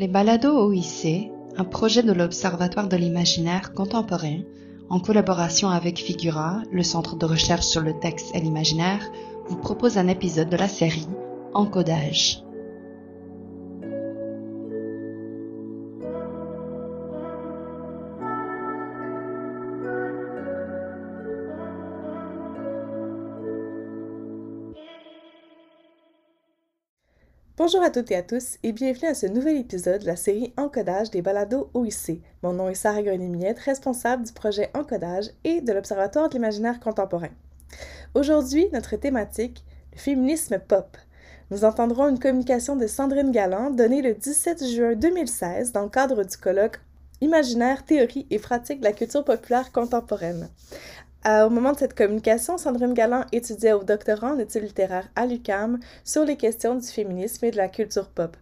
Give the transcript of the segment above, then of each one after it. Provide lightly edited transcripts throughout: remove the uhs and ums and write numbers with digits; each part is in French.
Les balados OIC, un projet de l'Observatoire de l'imaginaire contemporain, en collaboration avec Figura, le centre de recherche sur le texte et l'imaginaire, vous propose un épisode de la série Encodage. Bonjour à toutes et à tous et bienvenue à ce nouvel épisode de la série Encodage des balados OIC. Mon nom est Sarah Grenier-Millette, responsable du projet Encodage et de l'Observatoire de l'imaginaire contemporain. Aujourd'hui, notre thématique, le féminisme pop. Nous entendrons une communication de Sandrine Galland donnée le 17 juin 2016 dans le cadre du colloque Imaginaire, théorie et pratique de la culture populaire contemporaine. Au moment de cette communication, Sandrine Galland étudiait au doctorat en études littéraires à l'UQAM sur les questions du féminisme et de la culture pop.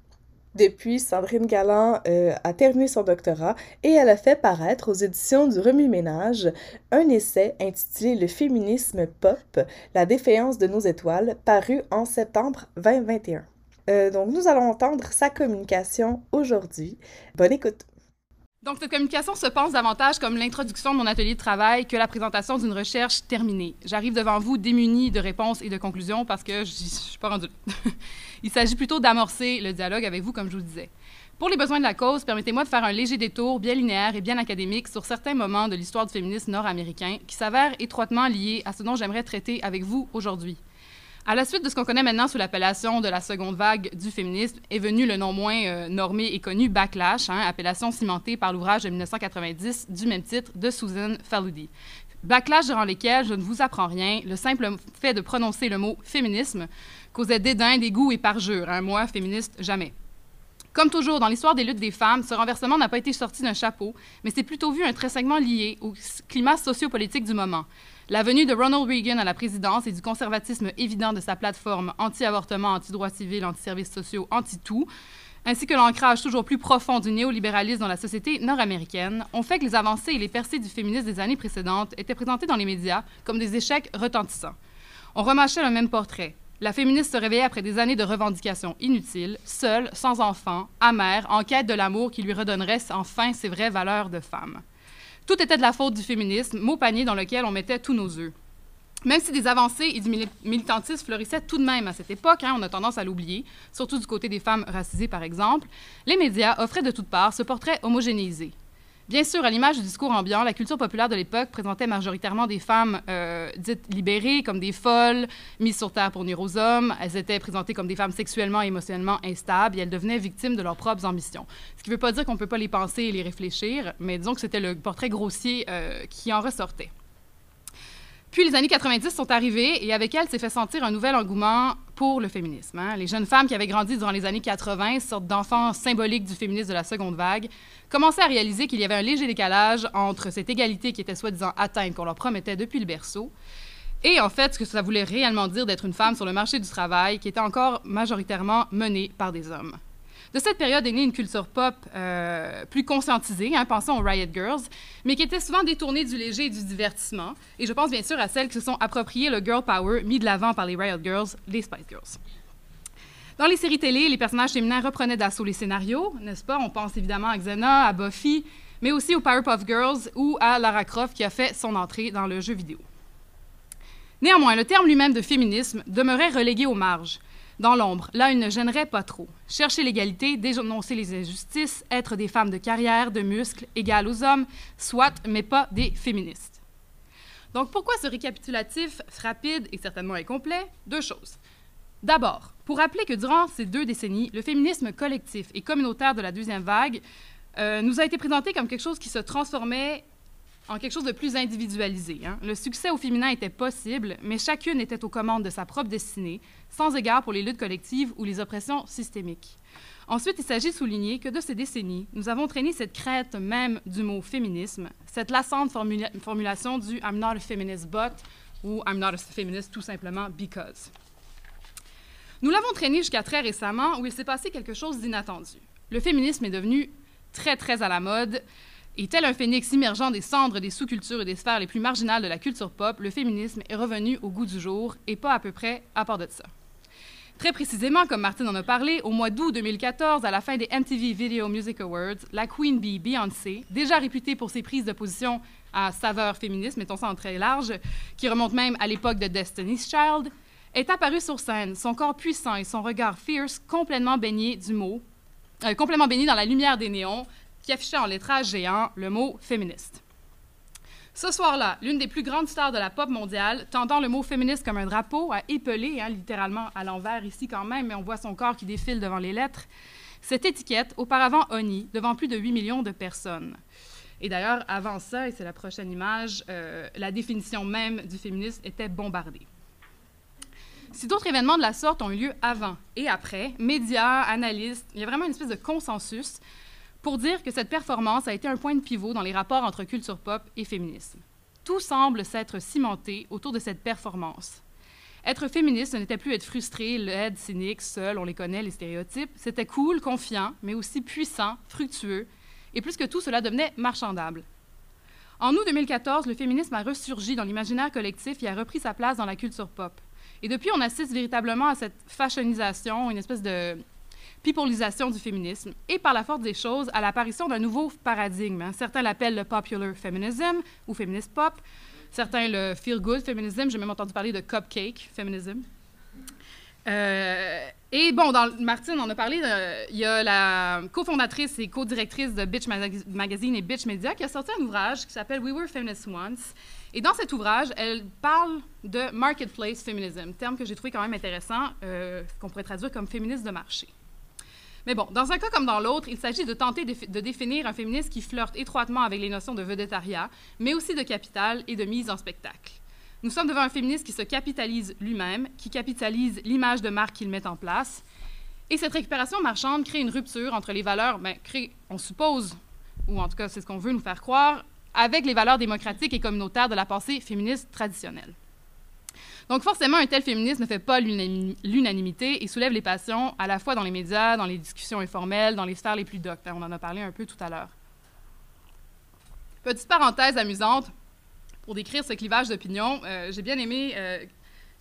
Depuis, Sandrine Galland a terminé son doctorat et elle a fait paraître aux éditions du Remue-Ménage un essai intitulé « Le féminisme pop, la défaillance de nos étoiles » paru en septembre 2021. Donc nous allons entendre sa communication aujourd'hui. Bonne écoute! Donc, cette communication se pense davantage comme l'introduction de mon atelier de travail que la présentation d'une recherche terminée. J'arrive devant vous démunie de réponses et de conclusions parce que je ne suis pas rendue là. Il s'agit plutôt d'amorcer le dialogue avec vous, comme je vous le disais. Pour les besoins de la cause, permettez-moi de faire un léger détour bien linéaire et bien académique sur certains moments de l'histoire du féminisme nord-américain qui s'avère étroitement lié à ce dont j'aimerais traiter avec vous aujourd'hui. À la suite de ce qu'on connaît maintenant sous l'appellation de la seconde vague du féminisme est venu le non moins normé et connu Backlash, appellation cimentée par l'ouvrage de 1990 du même titre de Susan Faludi. Backlash durant lesquels, je ne vous apprends rien, le simple fait de prononcer le mot « féminisme » causait dédain, dégoût et parjure. Moi, féministe, jamais. Comme toujours, dans l'histoire des luttes des femmes, ce renversement n'a pas été sorti d'un chapeau, mais c'est plutôt vu un tressaillement lié au climat sociopolitique du moment. La venue de Ronald Reagan à la présidence et du conservatisme évident de sa plateforme anti-avortement, anti-droits civils, anti-services sociaux, anti-tout, ainsi que l'ancrage toujours plus profond du néolibéralisme dans la société nord-américaine, ont fait que les avancées et les percées du féminisme des années précédentes étaient présentées dans les médias comme des échecs retentissants. On remâchait le même portrait. La féministe se réveillait après des années de revendications inutiles, seule, sans enfant, amère, en quête de l'amour qui lui redonnerait enfin ses vraies valeurs de femme. Tout était de la faute du féminisme, mot panier dans lequel on mettait tous nos œufs. Même si des avancées et du militantisme fleurissaient tout de même à cette époque, on a tendance à l'oublier, surtout du côté des femmes racisées par exemple, les médias offraient de toutes parts ce portrait homogénéisé. Bien sûr, à l'image du discours ambiant, la culture populaire de l'époque présentait majoritairement des femmes dites libérées comme des folles, mises sur terre pour nuire aux hommes. Elles étaient présentées comme des femmes sexuellement et émotionnellement instables et elles devenaient victimes de leurs propres ambitions. Ce qui ne veut pas dire qu'on ne peut pas les penser et les réfléchir, mais disons que c'était le portrait grossier qui en ressortait. Puis les années 90 sont arrivées et avec elles s'est fait sentir un nouvel engouement pour le féminisme. Les jeunes femmes qui avaient grandi durant les années 80, sorte d'enfants symboliques du féminisme de la seconde vague, commençaient à réaliser qu'il y avait un léger décalage entre cette égalité qui était soi-disant atteinte qu'on leur promettait depuis le berceau et en fait ce que ça voulait réellement dire d'être une femme sur le marché du travail qui était encore majoritairement menée par des hommes. De cette période est née une culture pop plus conscientisée, pensons aux Riot Girls, mais qui était souvent détournée du léger et du divertissement. Et je pense bien sûr à celles qui se sont appropriées le girl power mis de l'avant par les Riot Girls, les Spice Girls. Dans les séries télé, les personnages féminins reprenaient d'assaut les scénarios, n'est-ce pas? On pense évidemment à Xena, à Buffy, mais aussi aux Powerpuff Girls ou à Lara Croft qui a fait son entrée dans le jeu vidéo. Néanmoins, le terme lui-même de féminisme demeurait relégué aux marges. Dans l'ombre, là, il ne gênerait pas trop. Chercher l'égalité, dénoncer les injustices, être des femmes de carrière, de muscles, égales aux hommes, soit, mais pas des féministes. Donc, pourquoi ce récapitulatif rapide et certainement incomplet? Deux choses. D'abord, pour rappeler que durant ces 2 décennies, le féminisme collectif et communautaire de la deuxième vague nous a été présenté comme quelque chose qui se transformait en quelque chose de plus individualisé. Le succès au féminin était possible, mais chacune était aux commandes de sa propre destinée, sans égard pour les luttes collectives ou les oppressions systémiques. Ensuite, il s'agit de souligner que de ces décennies, nous avons traîné cette crête même du mot féminisme, cette lassante formulation du « I'm not a feminist but » ou « I'm not a feminist tout simplement because ». Nous l'avons traîné jusqu'à très récemment, où il s'est passé quelque chose d'inattendu. Le féminisme est devenu très, très à la mode. Et tel un phénix immergent des cendres des sous-cultures et des sphères les plus marginales de la culture pop, le féminisme est revenu au goût du jour, et pas à peu près à part de ça. Très précisément, comme Martine en a parlé, au mois d'août 2014, à la fin des MTV Video Music Awards, la Queen Bee Beyoncé, déjà réputée pour ses prises de position à saveur féministe, mettons ça en très large, qui remonte même à l'époque de Destiny's Child, est apparue sur scène, son corps puissant et son regard fierce complètement baigné dans la lumière des néons, qui affichait en lettrage géant le mot « féministe ». Ce soir-là, l'une des plus grandes stars de la pop mondiale, tendant le mot féministe comme un drapeau, à épeler, hein, littéralement à l'envers ici quand même, mais on voit son corps qui défile devant les lettres, cette étiquette, auparavant honnie, devant plus de 8 millions de personnes. Et d'ailleurs, avant ça, et c'est la prochaine image, la définition même du féminisme était bombardée. Si d'autres événements de la sorte ont eu lieu avant et après, médias, analystes, il y a vraiment une espèce de consensus pour dire que cette performance a été un point de pivot dans les rapports entre culture pop et féminisme. Tout semble s'être cimenté autour de cette performance. Être féministe, ce n'était plus être frustré, laide, cynique, seul, on les connaît, les stéréotypes. C'était cool, confiant, mais aussi puissant, fructueux, et plus que tout, cela devenait marchandable. En août 2014, le féminisme a ressurgi dans l'imaginaire collectif et a repris sa place dans la culture pop. Et depuis, on assiste véritablement à cette fashionisation, une espèce de pipolisation du féminisme, et par la force des choses, à l'apparition d'un nouveau paradigme. Hein. Certains l'appellent le popular feminism ou feminist pop, certains le feel-good feminism, j'ai même entendu parler de cupcake feminism. Et bon, Martine en a parlé, il y a la cofondatrice et co-directrice de Bitch Magazine et Bitch Media qui a sorti un ouvrage qui s'appelle « We Were Feminists Once ». Et dans cet ouvrage, elle parle de « marketplace feminism », terme que j'ai trouvé quand même intéressant, qu'on pourrait traduire comme « féministe de marché ». Mais bon, dans un cas comme dans l'autre, il s'agit de tenter de définir un féministe qui flirte étroitement avec les notions de vedettariat, mais aussi de capital et de mise en spectacle. Nous sommes devant un féministe qui se capitalise lui-même, qui capitalise l'image de marque qu'il met en place, et cette récupération marchande crée une rupture entre les valeurs, on suppose, ou en tout cas c'est ce qu'on veut nous faire croire, avec les valeurs démocratiques et communautaires de la pensée féministe traditionnelle. Donc forcément, un tel féministe ne fait pas l'unanimité et soulève les passions à la fois dans les médias, dans les discussions informelles, dans les sphères les plus doctes. Hein, on en a parlé un peu tout à l'heure. Petite parenthèse amusante pour décrire ce clivage d'opinion. J'ai bien aimé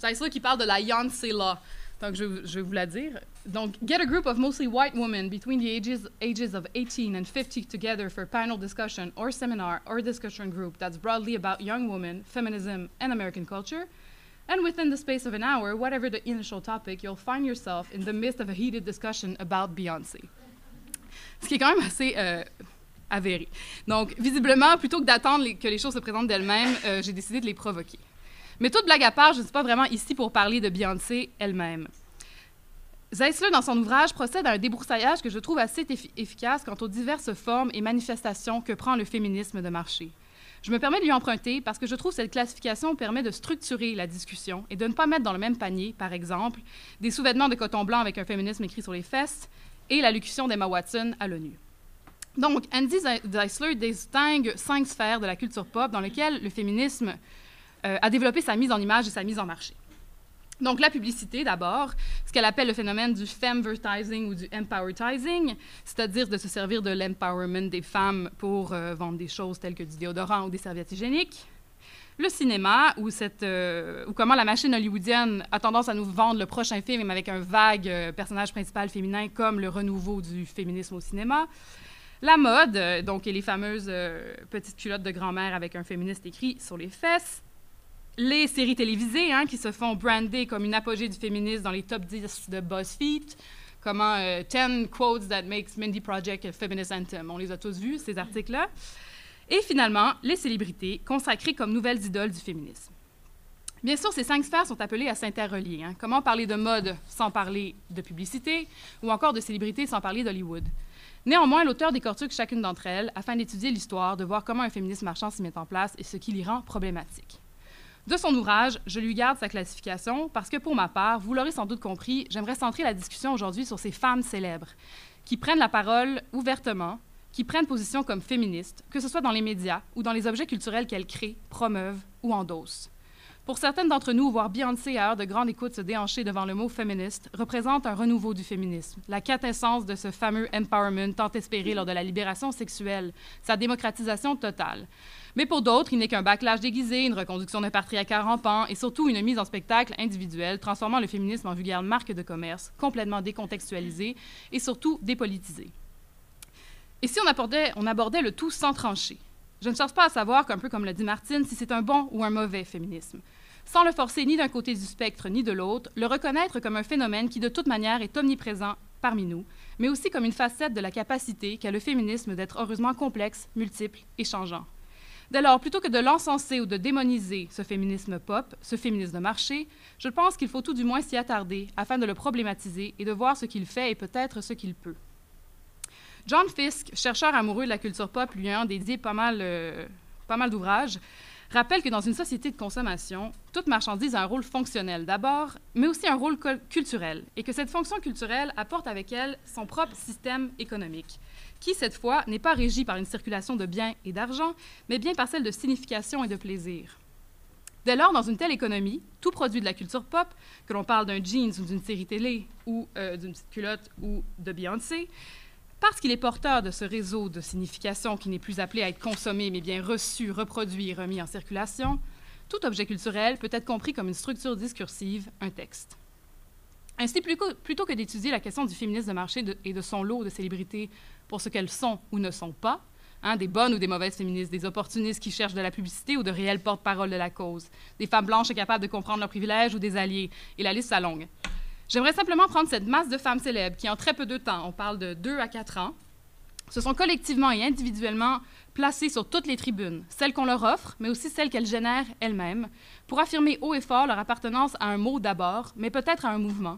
Zeisler qui parle de la Beyoncé Law. Donc je vais vous la dire. Donc, get a group of mostly white women between the ages of 18 and 50 together for a panel discussion or seminar or discussion group that's broadly about young women, feminism and American culture. And within the space of an hour, whatever the initial topic, you'll find yourself in the midst of a heated discussion about Beyoncé. Ce qui est quand même assez avéré. Donc, visiblement, plutôt que d'attendre que les choses se présentent d'elles-mêmes, j'ai décidé de les provoquer. Mais toute blague à part, je ne suis pas vraiment ici pour parler de Beyoncé elle-même. Zeisler, dans son ouvrage, procède à un débroussaillage que je trouve assez efficace quant aux diverses formes et manifestations que prend le féminisme de marché. Je me permets de lui emprunter parce que je trouve que cette classification permet de structurer la discussion et de ne pas mettre dans le même panier, par exemple, des sous-vêtements de coton blanc avec un féminisme écrit sur les fesses et l'allocution d'Emma Watson à l'ONU. Donc, Andi Zeisler distingue 5 sphères de la culture pop dans lesquelles le féminisme a développé sa mise en image et sa mise en marché. Donc, la publicité, d'abord, ce qu'elle appelle le phénomène du femvertising ou du empowertising, c'est-à-dire de se servir de l'empowerment des femmes pour vendre des choses telles que du déodorant ou des serviettes hygiéniques. Le cinéma, ou comment la machine hollywoodienne a tendance à nous vendre le prochain film avec un vague personnage principal féminin comme le renouveau du féminisme au cinéma. La mode, donc, et les fameuses petites culottes de grand-mère avec un féministe écrit sur les fesses. Les séries télévisées hein, qui se font brander comme une apogée du féminisme dans les top 10 de BuzzFeed, comment 10 quotes that makes Mindy Project a feminist anthem. On les a tous vus, ces articles-là. Et finalement, les célébrités consacrées comme nouvelles idoles du féminisme. Bien sûr, ces 5 sphères sont appelées à s'interrelier. Hein. Comment parler de mode sans parler de publicité ou encore de célébrités sans parler d'Hollywood? Néanmoins, l'auteur décortique chacune d'entre elles afin d'étudier l'histoire, de voir comment un féminisme marchand s'y met en place et ce qui l'y rend problématique. De son ouvrage, je lui garde sa classification parce que, pour ma part, vous l'aurez sans doute compris, j'aimerais centrer la discussion aujourd'hui sur ces femmes célèbres qui prennent la parole ouvertement, qui prennent position comme féministes, que ce soit dans les médias ou dans les objets culturels qu'elles créent, promeuvent ou endossent. Pour certaines d'entre nous, voir Beyoncé à heure de grande écoute se déhancher devant le mot « féministe » représente un renouveau du féminisme, la quintessence de ce fameux « empowerment » tant espéré lors de la libération sexuelle, sa démocratisation totale. Mais pour d'autres, il n'est qu'un backlash déguisé, une reconduction d'un patriarcat rampant et surtout une mise en spectacle individuelle, transformant le féminisme en vulgaire marque de commerce, complètement décontextualisée et surtout dépolitisée. Et si on abordait le tout sans trancher? Je ne cherche pas à savoir, un peu comme l'a dit Martine, si c'est un bon ou un mauvais féminisme. Sans le forcer ni d'un côté du spectre ni de l'autre, le reconnaître comme un phénomène qui de toute manière est omniprésent parmi nous, mais aussi comme une facette de la capacité qu'a le féminisme d'être heureusement complexe, multiple et changeant. Dès lors, plutôt que de l'encenser ou de démoniser ce féminisme pop, ce féminisme de marché, je pense qu'il faut tout du moins s'y attarder afin de le problématiser et de voir ce qu'il fait et peut-être ce qu'il peut. John Fiske, chercheur amoureux de la culture pop, lui ayant dédié pas mal d'ouvrages, rappelle que dans une société de consommation, toute marchandise a un rôle fonctionnel d'abord, mais aussi un rôle culturel, et que cette fonction culturelle apporte avec elle son propre système économique, qui, cette fois, n'est pas régi par une circulation de biens et d'argent, mais bien par celle de signification et de plaisir. Dès lors, dans une telle économie, tout produit de la culture pop, que l'on parle d'un jeans ou d'une série télé, ou d'une petite culotte ou de Beyoncé, parce qu'il est porteur de ce réseau de signification qui n'est plus appelé à être consommé, mais bien reçu, reproduit et remis en circulation, tout objet culturel peut être compris comme une structure discursive, un texte. Ainsi, plutôt que d'étudier la question du féminisme de marché et de son lot de célébrités pour ce qu'elles sont ou ne sont pas, des bonnes ou des mauvaises féministes, des opportunistes qui cherchent de la publicité ou de réels porte-parole de la cause, des femmes blanches capables de comprendre leurs privilèges ou des alliés, et la liste s'allonge. J'aimerais simplement prendre cette masse de femmes célèbres qui, en très peu de temps, on parle de 2 à 4 ans, se sont collectivement et individuellement placées sur toutes les tribunes, celles qu'on leur offre, mais aussi celles qu'elles génèrent elles-mêmes, pour affirmer haut et fort leur appartenance à un mot d'abord, mais peut-être à un mouvement,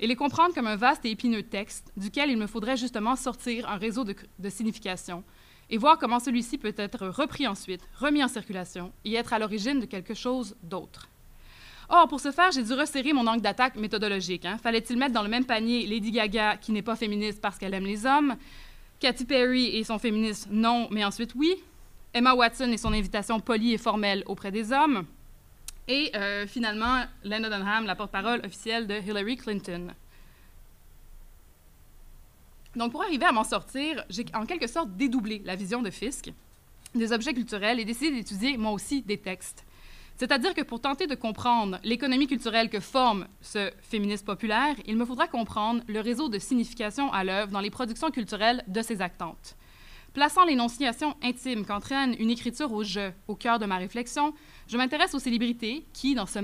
et les comprendre comme un vaste et épineux texte duquel il me faudrait justement sortir un réseau de signification, et voir comment celui-ci peut être repris ensuite, remis en circulation, et être à l'origine de quelque chose d'autre. Or, pour ce faire, j'ai dû resserrer mon angle d'attaque méthodologique. Fallait-il mettre dans le même panier Lady Gaga, qui n'est pas féministe parce qu'elle aime les hommes, Katy Perry et son féminisme, non, mais ensuite oui, Emma Watson et son invitation polie et formelle auprès des hommes, et finalement, Lena Dunham, la porte-parole officielle de Hillary Clinton. Donc, pour arriver à m'en sortir, j'ai en quelque sorte dédoublé la vision de Fiske des objets culturels et décidé d'étudier moi aussi des textes. C'est-à-dire que pour tenter de comprendre l'économie culturelle que forme ce féminisme populaire, il me faudra comprendre le réseau de signification à l'œuvre dans les productions culturelles de ses actantes. Plaçant l'énonciation intime qu'entraîne une écriture au jeu au cœur de ma réflexion, je m'intéresse aux célébrités qui, dans ce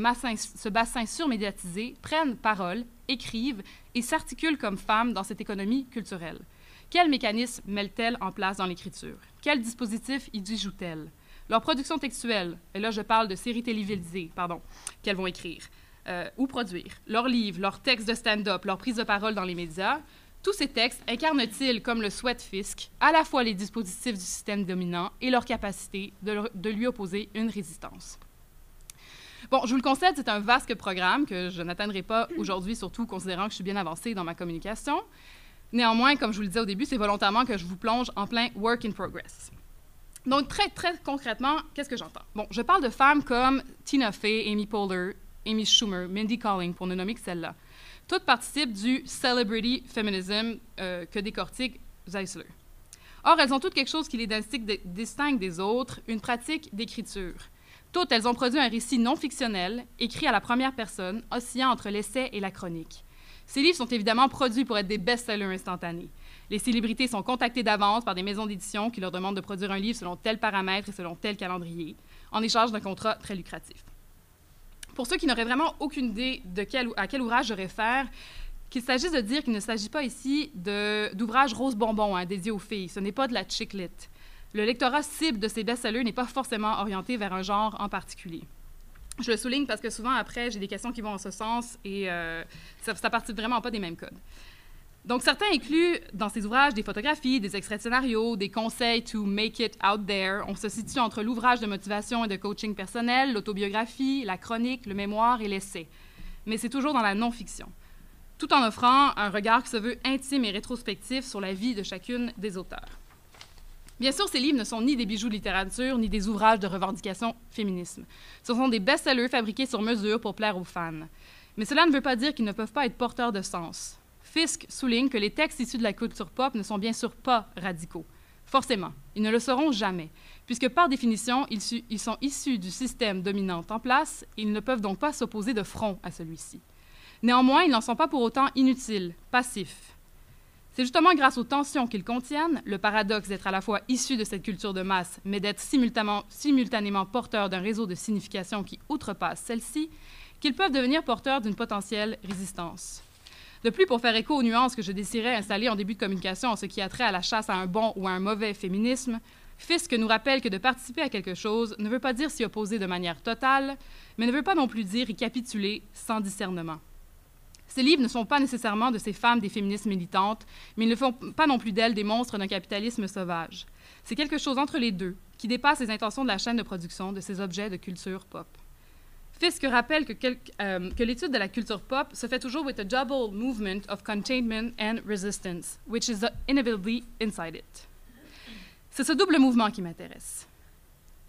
bassin surmédiatisé, prennent parole, écrivent et s'articulent comme femmes dans cette économie culturelle. Quels mécanismes mêlent-elles en place dans l'écriture? Quels dispositifs y jouent-elles? Leur production textuelle, et là je parle de séries télévisées, qu'elles vont écrire ou produire, leurs livres, leurs textes de stand-up, leurs prises de parole dans les médias, tous ces textes incarnent-ils, comme le souhaite Fiske, à la fois les dispositifs du système dominant et leur capacité de lui opposer une résistance? Bon, je vous le concède, c'est un vaste programme que je n'atteindrai pas aujourd'hui, surtout considérant que je suis bien avancée dans ma communication. Néanmoins, comme je vous le disais au début, c'est volontairement que je vous plonge en plein « work in progress ». Donc, très, très concrètement, qu'est-ce que j'entends? Bon, je parle de femmes comme Tina Fey, Amy Poehler, Amy Schumer, Mindy Kaling, pour ne nommer que celles-là. Toutes participent du « celebrity feminism » que décortique Zeisler. Or, elles ont toutes quelque chose qui les distingue des autres, une pratique d'écriture. Toutes, elles ont produit un récit non fictionnel, écrit à la première personne, oscillant entre l'essai et la chronique. Ces livres sont évidemment produits pour être des best-sellers instantanés. Les célébrités sont contactées d'avance par des maisons d'édition qui leur demandent de produire un livre selon tel paramètre et selon tel calendrier, en échange d'un contrat très lucratif. Pour ceux qui n'auraient vraiment aucune idée de à quel ouvrage je réfère, qu'il s'agisse de dire qu'il ne s'agit pas ici d'ouvrages rose-bonbon dédiés aux filles. Ce n'est pas de la chick lit. Le lectorat cible de ces best-sellers n'est pas forcément orienté vers un genre en particulier. Je le souligne parce que souvent, après, j'ai des questions qui vont en ce sens et ça ne partit vraiment pas des mêmes codes. Donc, certains incluent dans ces ouvrages des photographies, des extraits de scénarios, des conseils to make it out there. On se situe entre l'ouvrage de motivation et de coaching personnel, l'autobiographie, la chronique, le mémoire et l'essai. Mais c'est toujours dans la non-fiction, tout en offrant un regard qui se veut intime et rétrospectif sur la vie de chacune des auteurs. Bien sûr, ces livres ne sont ni des bijoux de littérature, ni des ouvrages de revendication féminisme. Ce sont des best-sellers fabriqués sur mesure pour plaire aux fans. Mais cela ne veut pas dire qu'ils ne peuvent pas être porteurs de sens. Fiske souligne que les textes issus de la culture pop ne sont bien sûr pas radicaux. Forcément, ils ne le seront jamais, Puisque par définition, ils sont issus du système dominant en place, ils ne peuvent donc pas s'opposer de front à celui-ci. Néanmoins, ils n'en sont pas pour autant inutiles, passifs. C'est justement grâce aux tensions qu'ils contiennent, le paradoxe d'être à la fois issu de cette culture de masse, mais d'être simultanément porteur d'un réseau de signification qui outrepasse celle-ci, qu'ils peuvent devenir porteurs d'une potentielle résistance. De plus, pour faire écho aux nuances que je désirais installer en début de communication en ce qui a trait à la chasse à un bon ou à un mauvais féminisme, Fiske nous rappelle que de participer à quelque chose ne veut pas dire s'y opposer de manière totale, mais ne veut pas non plus dire y capituler sans discernement. Ces livres ne sont pas nécessairement de ces femmes des féministes militantes, mais ils ne font pas non plus d'elles des monstres d'un capitalisme sauvage. C'est quelque chose entre les deux, qui dépasse les intentions de la chaîne de production de ces objets de culture pop. Fiske rappelle que l'étude de la culture pop se fait toujours with a double movement of containment and resistance, which is inevitably inside it. C'est ce double mouvement qui m'intéresse.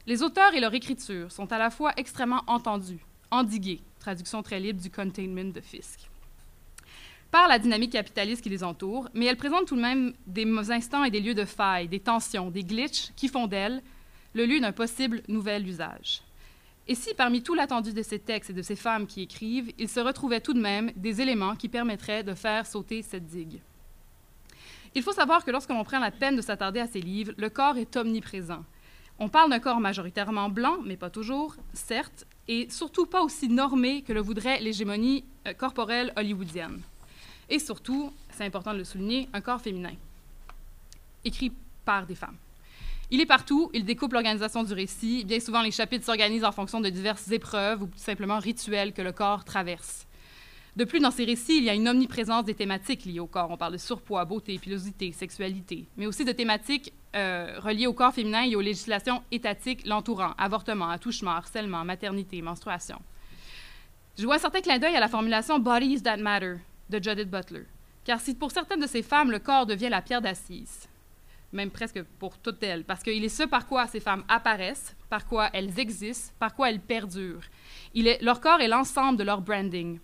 Les auteurs et leur écriture sont à la fois extrêmement entendus, endigués, traduction très libre du containment de Fiske, par la dynamique capitaliste qui les entoure, mais elles présentent tout de même des instants et des lieux de faille, des tensions, des glitches qui font d'elles le lieu d'un possible nouvel usage. Et si, parmi tout l'attendu de ces textes et de ces femmes qui écrivent, il se retrouvait tout de même des éléments qui permettraient de faire sauter cette digue? Il faut savoir que lorsque l'on prend la peine de s'attarder à ces livres, le corps est omniprésent. On parle d'un corps majoritairement blanc, mais pas toujours, certes, et surtout pas aussi normé que le voudrait l'hégémonie corporelle hollywoodienne. Et surtout, c'est important de le souligner, un corps féminin, écrit par des femmes. Il est partout, il découpe l'organisation du récit. Bien souvent, les chapitres s'organisent en fonction de diverses épreuves ou tout simplement rituels que le corps traverse. De plus, dans ces récits, il y a une omniprésence des thématiques liées au corps. On parle de surpoids, beauté, pilosité, sexualité, mais aussi de thématiques reliées au corps féminin et aux législations étatiques l'entourant, avortement, attouchement, harcèlement, maternité, menstruation. Je vois un certain clin d'œil à la formulation « Bodies that matter » de Judith Butler, car si pour certaines de ces femmes, le corps devient la pierre d'assise, même presque pour toutes elles, parce qu'il est ce par quoi ces femmes apparaissent, par quoi elles existent, par quoi elles perdurent. Leur corps est l'ensemble de leur branding.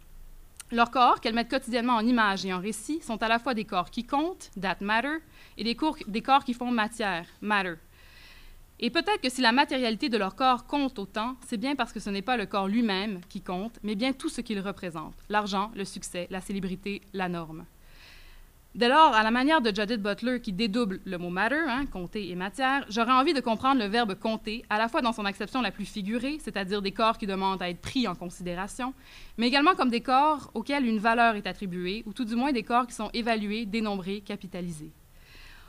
Leurs corps, qu'elles mettent quotidiennement en images et en récits, sont à la fois des corps qui comptent, that matter, et des corps qui font matière, matter. Et peut-être que si la matérialité de leur corps compte autant, c'est bien parce que ce n'est pas le corps lui-même qui compte, mais bien tout ce qu'il représente, l'argent, le succès, la célébrité, la norme. Dès lors, à la manière de Judith Butler qui dédouble le mot « matter », hein, compter et matière, j'aurais envie de comprendre le verbe « compter » à la fois dans son acception la plus figurée, c'est-à-dire des corps qui demandent à être pris en considération, mais également comme des corps auxquels une valeur est attribuée, ou tout du moins des corps qui sont évalués, dénombrés, capitalisés.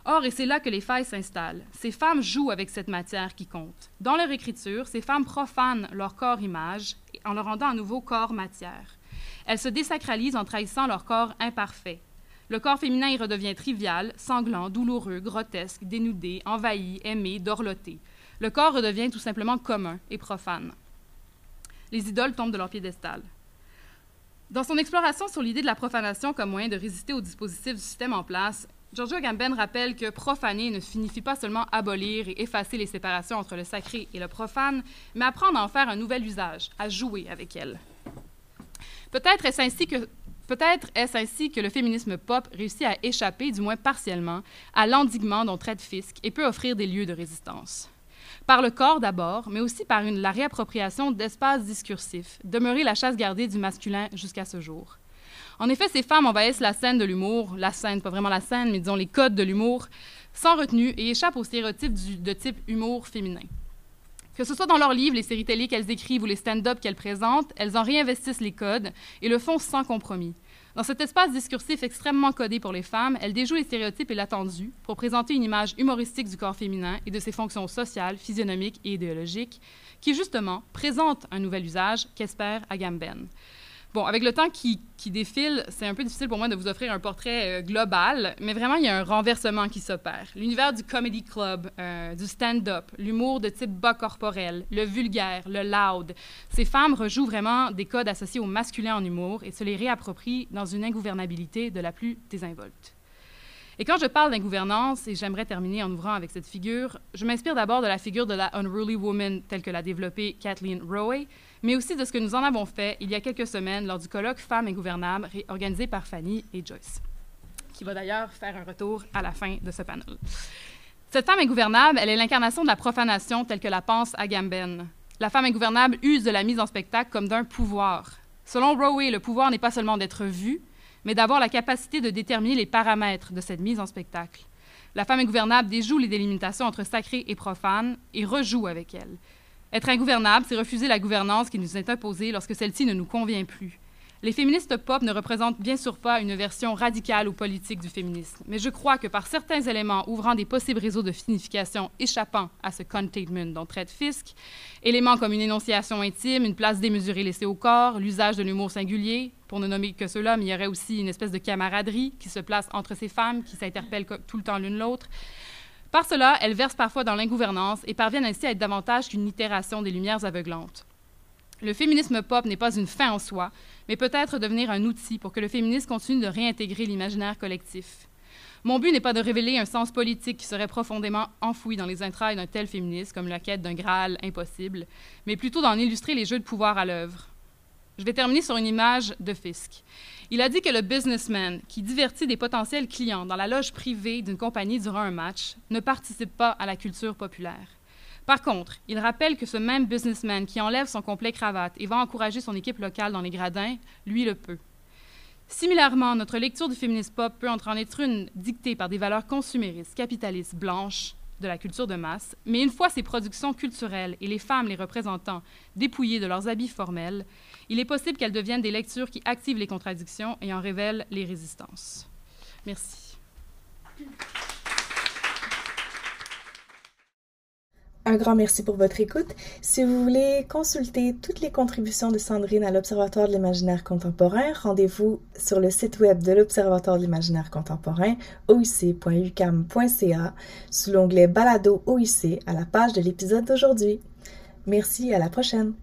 Or, et c'est là que les failles s'installent, ces femmes jouent avec cette matière qui compte. Dans leur écriture, ces femmes profanent leur corps-image en leur rendant à nouveau corps-matière. Elles se désacralisent en trahissant leur corps imparfait. Le corps féminin y redevient trivial, sanglant, douloureux, grotesque, dénudé, envahi, aimé, dorloté. Le corps redevient tout simplement commun et profane. Les idoles tombent de leur piédestal. Dans son exploration sur l'idée de la profanation comme moyen de résister aux dispositifs du système en place, Georgia Gamben rappelle que profaner ne signifie pas seulement abolir et effacer les séparations entre le sacré et le profane, mais apprendre à en faire un nouvel usage, à jouer avec elle. Peut-être est-ce ainsi que le féminisme pop réussit à échapper, du moins partiellement, à l'endiguement dont traite Fiske et peut offrir des lieux de résistance. Par le corps d'abord, mais aussi par la réappropriation d'espaces discursifs, demeurer la chasse gardée du masculin jusqu'à ce jour. En effet, ces femmes envahissent la scène de l'humour, la scène, pas vraiment la scène, mais disons les codes de l'humour, sans retenue et échappent aux stéréotypes de type humour féminin. Que ce soit dans leurs livres, les séries télé qu'elles écrivent ou les stand-up qu'elles présentent, elles en réinvestissent les codes et le font sans compromis. Dans cet espace discursif extrêmement codé pour les femmes, elles déjouent les stéréotypes et l'attendu pour présenter une image humoristique du corps féminin et de ses fonctions sociales, physionomiques et idéologiques, qui justement présente un nouvel usage qu'espère Agamben. Bon, avec le temps qui défile, c'est un peu difficile pour moi de vous offrir un portrait global, mais vraiment, il y a un renversement qui s'opère. L'univers du comedy club, du stand-up, l'humour de type bas corporel, le vulgaire, le loud, ces femmes rejouent vraiment des codes associés au masculin en humour et se les réapproprient dans une ingouvernabilité de la plus désinvolte. Et quand je parle d'ingouvernance, et j'aimerais terminer en ouvrant avec cette figure, je m'inspire d'abord de la figure de la Unruly Woman telle que l'a développée Kathleen Rowe, mais aussi de ce que nous en avons fait il y a quelques semaines lors du colloque Femmes ingouvernables organisé par Fanny et Joyce, qui va d'ailleurs faire un retour à la fin de ce panel. Cette femme ingouvernable, elle est l'incarnation de la profanation telle que la pense Agamben. La femme ingouvernable use de la mise en spectacle comme d'un pouvoir. Selon Rowe, le pouvoir n'est pas seulement d'être vu, mais d'avoir la capacité de déterminer les paramètres de cette mise en spectacle. La femme ingouvernable déjoue les délimitations entre sacré et profane et rejoue avec elle. Être ingouvernable, c'est refuser la gouvernance qui nous est imposée lorsque celle-ci ne nous convient plus. Les féministes pop ne représentent bien sûr pas une version radicale ou politique du féminisme, mais je crois que par certains éléments ouvrant des possibles réseaux de signification échappant à ce containment dont traite Fiske, éléments comme une énonciation intime, une place démesurée laissée au corps, l'usage de l'humour singulier, pour ne nommer que ceux-là, mais il y aurait aussi une espèce de camaraderie qui se place entre ces femmes, qui s'interpellent tout le temps l'une l'autre. Par cela, elles versent parfois dans l'ingouvernance et parviennent ainsi à être davantage qu'une itération des Lumières aveuglantes. Le féminisme pop n'est pas une fin en soi, mais peut-être devenir un outil pour que le féminisme continue de réintégrer l'imaginaire collectif. Mon but n'est pas de révéler un sens politique qui serait profondément enfoui dans les entrailles d'un tel féminisme, comme la quête d'un Graal impossible, mais plutôt d'en illustrer les jeux de pouvoir à l'œuvre. Je vais terminer sur une image de Fiske. Il a dit que le businessman qui divertit des potentiels clients dans la loge privée d'une compagnie durant un match ne participe pas à la culture populaire. Par contre, il rappelle que ce même businessman qui enlève son complet cravate et va encourager son équipe locale dans les gradins, lui le peut. Similairement, notre lecture du féminisme pop peut en être une dictée par des valeurs consuméristes, capitalistes, blanches, de la culture de masse, mais une fois ces productions culturelles et les femmes les représentant dépouillées de leurs habits formels, il est possible qu'elles deviennent des lectures qui activent les contradictions et en révèlent les résistances. Merci. Un grand merci pour votre écoute. Si vous voulez consulter toutes les contributions de Sandrine à l'Observatoire de l'imaginaire contemporain, rendez-vous sur le site web de l'Observatoire de l'imaginaire contemporain, oic.ucam.ca, sous l'onglet Balado OIC, à la page de l'épisode d'aujourd'hui. Merci, à la prochaine!